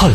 探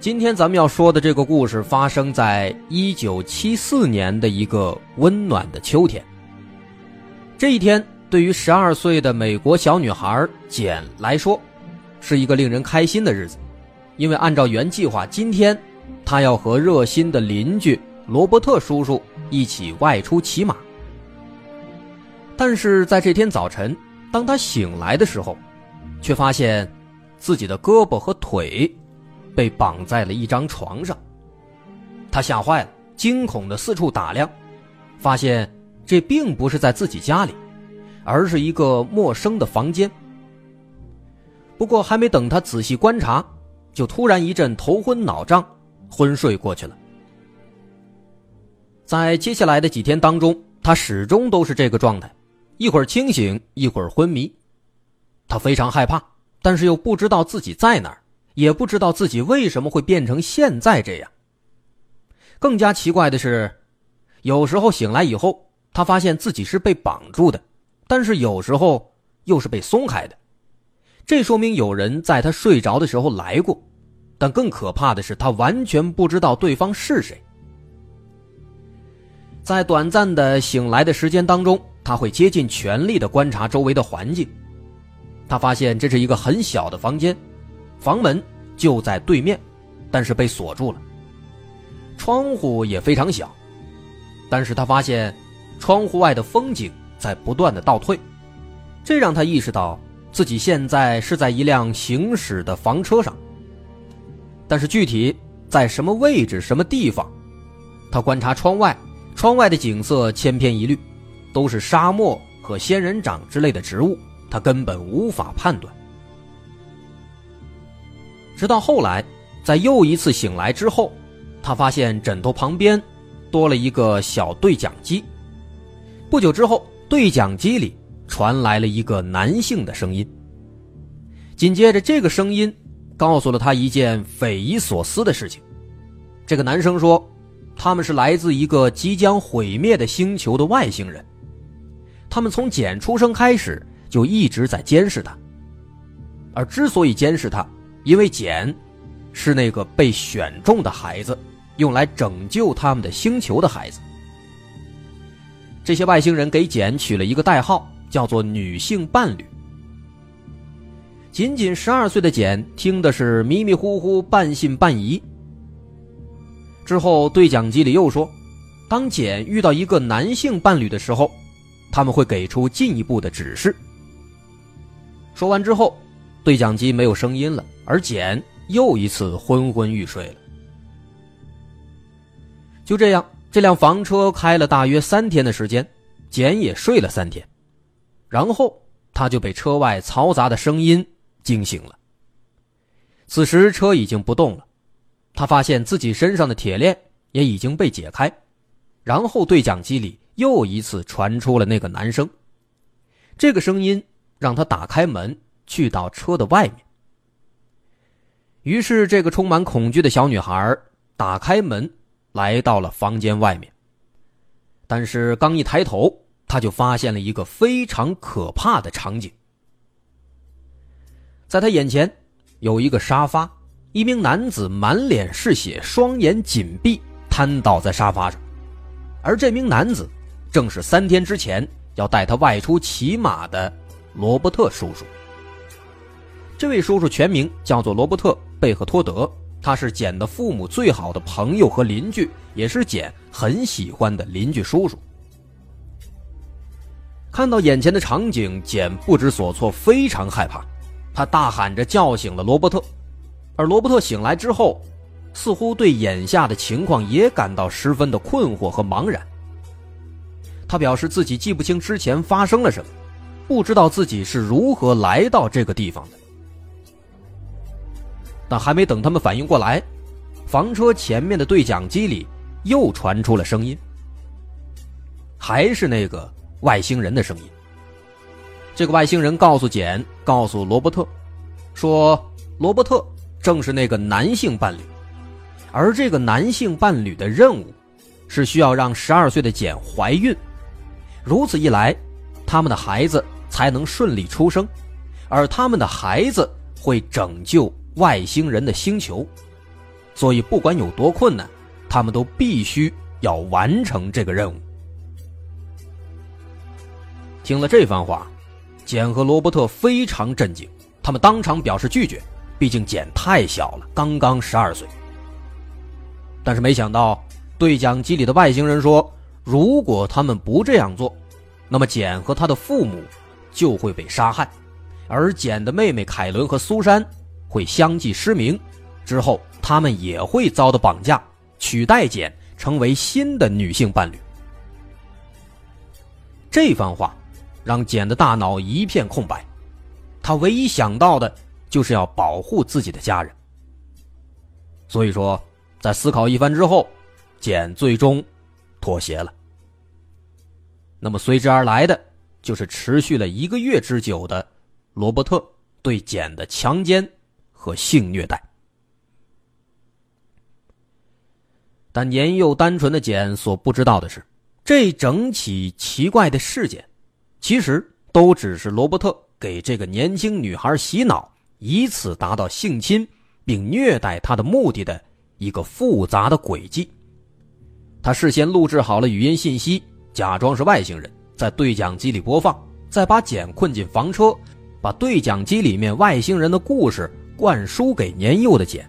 今天咱们要说的这个故事发生在1974年的一个温暖的秋天。这一天对于12岁的美国小女孩简来说是一个令人开心的日子，因为按照原计划，今天她要和热心的邻居罗伯特叔叔一起外出骑马。但是在这天早晨，当她醒来的时候，却发现自己的胳膊和腿被绑在了一张床上。他吓坏了，惊恐地四处打量，发现这并不是在自己家里，而是一个陌生的房间。不过还没等他仔细观察，就突然一阵头昏脑胀，昏睡过去了。在接下来的几天当中，他始终都是这个状态，一会儿清醒，一会儿昏迷。他非常害怕，但是又不知道自己在哪儿，也不知道自己为什么会变成现在这样。更加奇怪的是，有时候醒来以后，他发现自己是被绑住的，但是有时候又是被松开的。这说明有人在他睡着的时候来过，但更可怕的是，他完全不知道对方是谁。在短暂的醒来的时间当中，他会竭尽全力地观察周围的环境。他发现这是一个很小的房间，房门就在对面，但是被锁住了。窗户也非常小，但是他发现窗户外的风景在不断的倒退，这让他意识到自己现在是在一辆行驶的房车上。但是具体在什么位置什么地方。他观察窗外，窗外的景色千篇一律，都是沙漠和仙人掌之类的植物，他根本无法判断。直到后来，在又一次醒来之后，他发现枕头旁边多了一个小对讲机。不久之后，对讲机里传来了一个男性的声音。紧接着，这个声音告诉了他一件匪夷所思的事情。这个男生说，他们是来自一个即将毁灭的星球的外星人，他们从简出生开始就一直在监视他，而之所以监视他，因为简是那个被选中的孩子，用来拯救他们的星球的孩子。这些外星人给简取了一个代号，叫做女性伴侣。仅仅12岁的简听的是迷迷糊糊，半信半疑。之后对讲机里又说，当简遇到一个男性伴侣的时候，他们会给出进一步的指示。说完之后，对讲机没有声音了，而简又一次昏昏欲睡了。就这样，这辆房车开了大约3天的时间，简也睡了3天，然后他就被车外嘈杂的声音惊醒了。此时车已经不动了，他发现自己身上的铁链也已经被解开，然后对讲机里又一次传出了那个男声。这个声音让他打开门，去到车的外面。于是这个充满恐惧的小女孩打开门，来到了房间外面。但是刚一抬头，她就发现了一个非常可怕的场景。在她眼前有一个沙发，一名男子满脸是血，双眼紧闭，瘫倒在沙发上。而这名男子正是3天之前要带他外出骑马的罗伯特叔叔。这位叔叔全名叫做罗伯特·贝赫托德，他是简的父母最好的朋友和邻居，也是简很喜欢的邻居叔叔。看到眼前的场景，简不知所措，非常害怕，他大喊着叫醒了罗伯特。而罗伯特醒来之后，似乎对眼下的情况也感到十分的困惑和茫然。他表示自己记不清之前发生了什么，不知道自己是如何来到这个地方的。但还没等他们反应过来，房车前面的对讲机里又传出了声音，还是那个外星人的声音。这个外星人告诉简，告诉罗伯特，说罗伯特正是那个男性伴侣，而这个男性伴侣的任务是需要让12岁的简怀孕，如此一来，他们的孩子才能顺利出生，而他们的孩子会拯救外星人的星球，所以不管有多困难，他们都必须要完成这个任务。听了这番话，简和罗伯特非常震惊，他们当场表示拒绝，毕竟简太小了，刚刚12岁。但是没想到，对讲机里的外星人说，如果他们不这样做，那么简和他的父母就会被杀害，而简的妹妹凯伦和苏珊会相继失明，之后他们也会遭到绑架，取代简成为新的女性伴侣。这番话让简的大脑一片空白，他唯一想到的就是要保护自己的家人。所以说，在思考一番之后，简最终妥协了。那么随之而来的就是持续了1个月之久的罗伯特对简的强奸和性虐待。但年幼单纯的简所不知道的是，这整起奇怪的事件其实都只是罗伯特给这个年轻女孩洗脑，以此达到性侵并虐待她的目的的一个复杂的诡计。他事先录制好了语音信息，假装是外星人，在对讲机里播放，再把简困进房车，把对讲机里面外星人的故事灌输给年幼的简，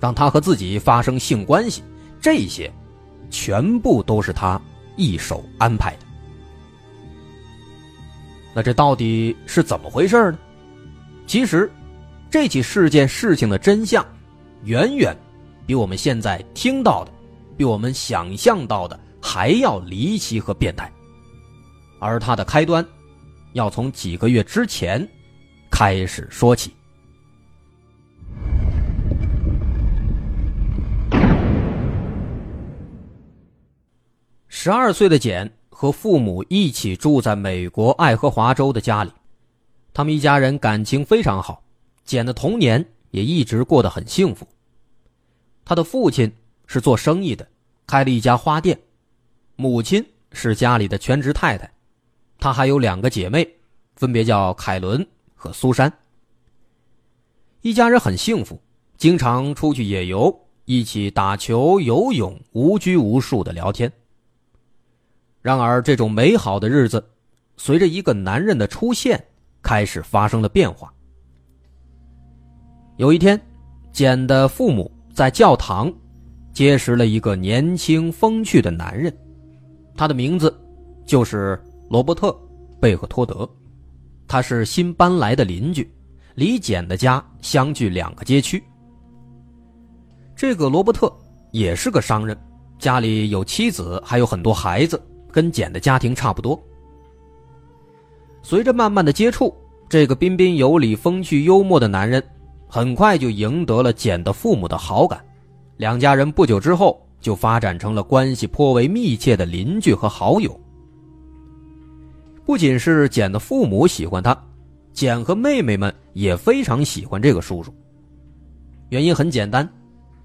让他和自己发生性关系，这些全部都是他一手安排的。那这到底是怎么回事呢？其实这起事件事情的真相远远比我们现在听到的，比我们想象到的还要离奇和变态。而它的开端要从几个月之前开始说起。12岁的简和父母一起住在美国爱荷华州的家里，他们一家人感情非常好，简的童年也一直过得很幸福。他的父亲是做生意的，开了一家花店，母亲是家里的全职太太，他还有两个姐妹，分别叫凯伦和苏珊。一家人很幸福，经常出去野游，一起打球、游泳，无拘无束的聊天。然而这种美好的日子随着一个男人的出现开始发生了变化。有一天，简的父母在教堂结识了一个年轻风趣的男人，他的名字就是罗伯特·贝克托德。他是新搬来的邻居，离简的家相距2个街区。这个罗伯特也是个商人，家里有妻子还有很多孩子，跟简的家庭差不多。随着慢慢的接触，这个彬彬有礼、风趣幽默的男人很快就赢得了简的父母的好感，两家人不久之后就发展成了关系颇为密切的邻居和好友。不仅是简的父母喜欢他，简和妹妹们也非常喜欢这个叔叔。原因很简单，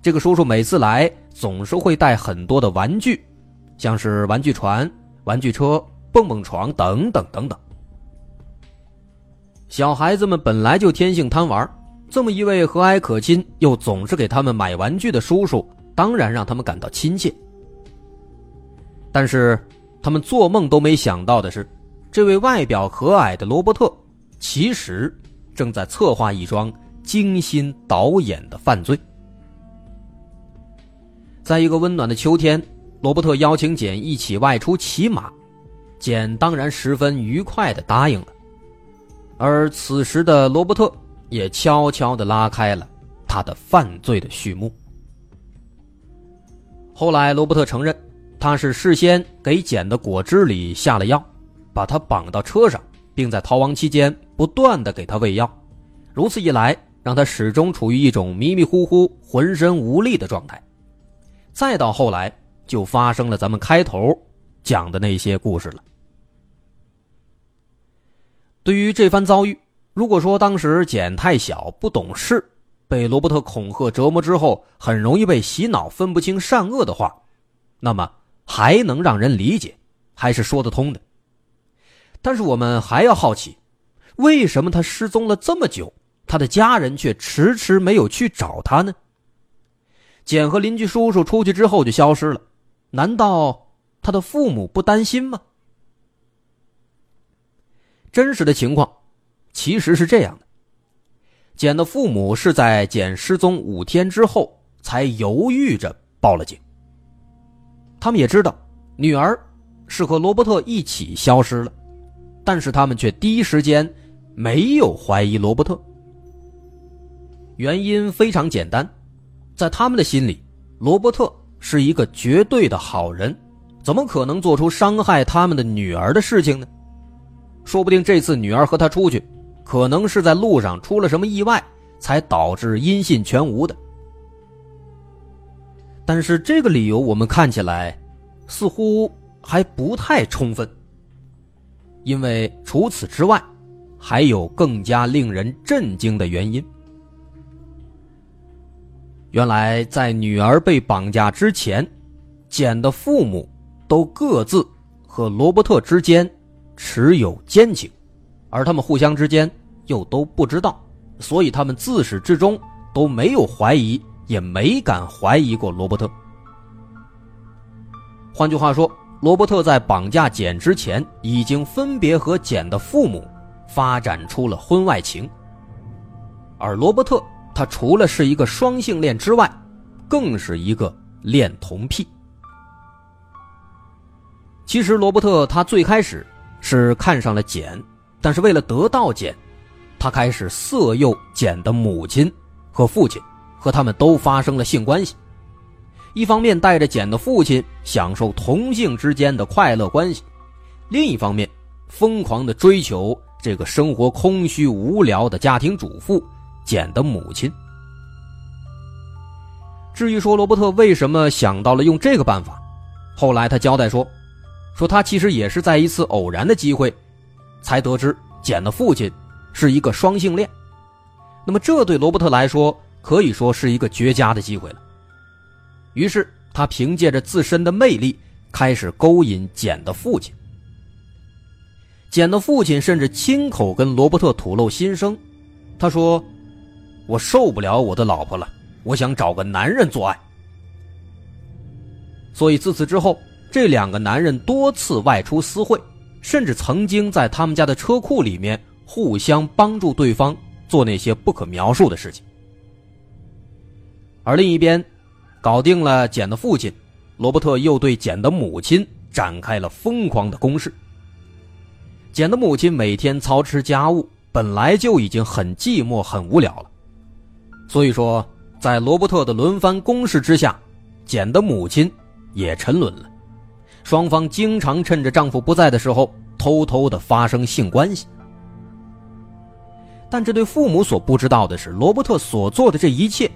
这个叔叔每次来总是会带很多的玩具，像是玩具船、玩具车、蹦蹦床等等等等。小孩子们本来就天性贪玩，这么一位和蔼可亲又总是给他们买玩具的叔叔当然让他们感到亲切。但是他们做梦都没想到的是，这位外表和蔼的罗伯特其实正在策划一桩精心导演的犯罪。在一个温暖的秋天，罗伯特邀请简一起外出骑马，简当然十分愉快地答应了。而此时的罗伯特也悄悄地拉开了他的犯罪的序幕。后来罗伯特承认，他是事先给简的果汁里下了药，把他绑到车上，并在逃亡期间不断地给他喂药，如此一来让他始终处于一种迷迷糊糊、浑身无力的状态。再到后来就发生了咱们开头讲的那些故事了。对于这番遭遇，如果说当时简太小不懂事，被罗伯特恐吓折磨之后很容易被洗脑，分不清善恶的话，那么还能让人理解，还是说得通的。但是我们还要好奇，为什么他失踪了这么久，他的家人却迟迟没有去找他呢？简和邻居叔叔出去之后就消失了，难道他的父母不担心吗？真实的情况其实是这样的，简的父母是在简失踪5天之后才犹豫着报了警。他们也知道女儿是和罗伯特一起消失了，但是他们却第一时间没有怀疑罗伯特。原因非常简单，在他们的心里，罗伯特是一个绝对的好人，怎么可能做出伤害他们的女儿的事情呢？说不定这次女儿和他出去，可能是在路上出了什么意外，才导致音信全无的。但是这个理由我们看起来似乎还不太充分，因为除此之外还有更加令人震惊的原因。原来在女儿被绑架之前，简的父母都各自和罗伯特之间持有奸情，而他们互相之间又都不知道，所以他们自始至终都没有怀疑，也没敢怀疑过罗伯特。换句话说，罗伯特在绑架简之前已经分别和简的父母发展出了婚外情。而罗伯特他除了是一个双性恋之外，更是一个恋童癖。其实罗伯特他最开始是看上了简，但是为了得到简，他开始色诱简的母亲和父亲，和他们都发生了性关系，一方面带着简的父亲享受同性之间的快乐关系，另一方面疯狂地追求这个生活空虚无聊的家庭主妇简的母亲。至于说罗伯特为什么想到了用这个办法，后来他交代说他其实也是在一次偶然的机会才得知简的父亲是一个双性恋，那么这对罗伯特来说可以说是一个绝佳的机会了。于是他凭借着自身的魅力开始勾引简的父亲，简的父亲甚至亲口跟罗伯特吐露心声，他说：我受不了我的老婆了，我想找个男人做爱。所以自此之后，这两个男人多次外出私会，甚至曾经在他们家的车库里面互相帮助对方做那些不可描述的事情。而另一边搞定了简的父亲，罗伯特又对简的母亲展开了疯狂的攻势。简的母亲每天操持家务，本来就已经很寂寞很无聊了，所以说在罗伯特的轮番攻势之下，简的母亲也沉沦了，双方经常趁着丈夫不在的时候偷偷的发生性关系。但这对父母所不知道的是，罗伯特所做的这一切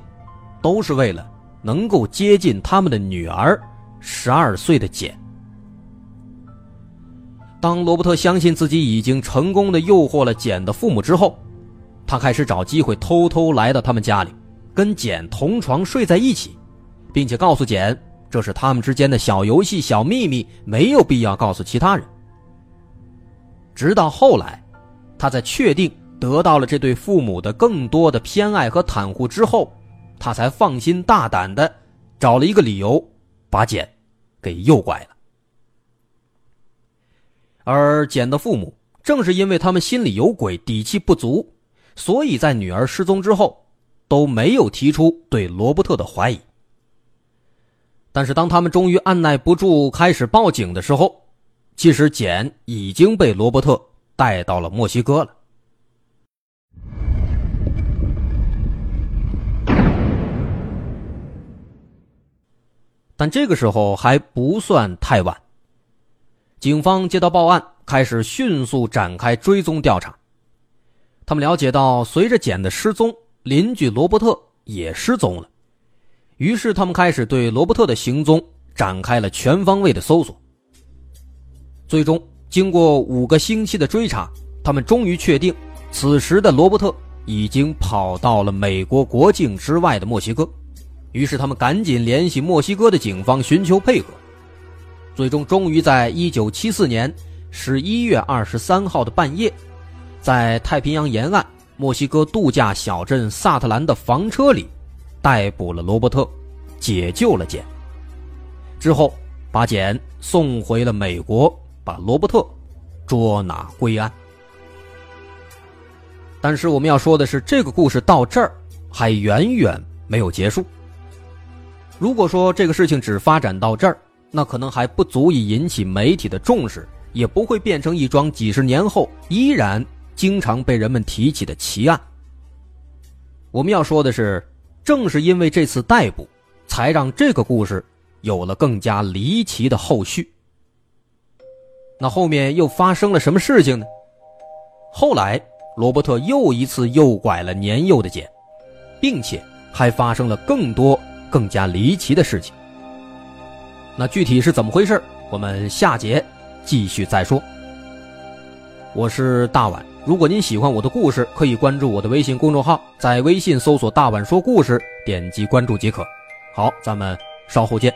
都是为了能够接近他们的女儿12岁的简。当罗伯特相信自己已经成功的诱惑了简的父母之后，他开始找机会偷偷来到他们家里，跟简同床睡在一起，并且告诉简这是他们之间的小游戏小秘密，没有必要告诉其他人。直到后来他在确定得到了这对父母的更多的偏爱和袒护之后，他才放心大胆地找了一个理由把简给诱拐了。而简的父母正是因为他们心里有鬼，底气不足，所以在女儿失踪之后都没有提出对罗伯特的怀疑。但是当他们终于按耐不住开始报警的时候，其实简已经被罗伯特带到了墨西哥了。但这个时候还不算太晚，警方接到报案，开始迅速展开追踪调查。他们了解到随着简的失踪，邻居罗伯特也失踪了，于是他们开始对罗伯特的行踪展开了全方位的搜索。最终经过5个星期的追查，他们终于确定此时的罗伯特已经跑到了美国国境之外的墨西哥，于是他们赶紧联系墨西哥的警方寻求配合，最终终于在1974年11月23号的半夜，在太平洋沿岸墨西哥度假小镇萨特兰的房车里逮捕了罗伯特，解救了简，之后把简送回了美国，把罗伯特捉拿归案。但是我们要说的是，这个故事到这儿还远远没有结束。如果说这个事情只发展到这儿，那可能还不足以引起媒体的重视，也不会变成一桩几十年后依然经常被人们提起的奇案。我们要说的是，正是因为这次逮捕，才让这个故事有了更加离奇的后续。那后面又发生了什么事情呢？后来罗伯特又一次诱拐了年幼的简，并且还发生了更多更加离奇的事情。那具体是怎么回事，我们下节继续再说。我是大碗，如果您喜欢我的故事，可以关注我的微信公众号，在微信搜索大碗说故事，点击关注即可。好，咱们稍后见。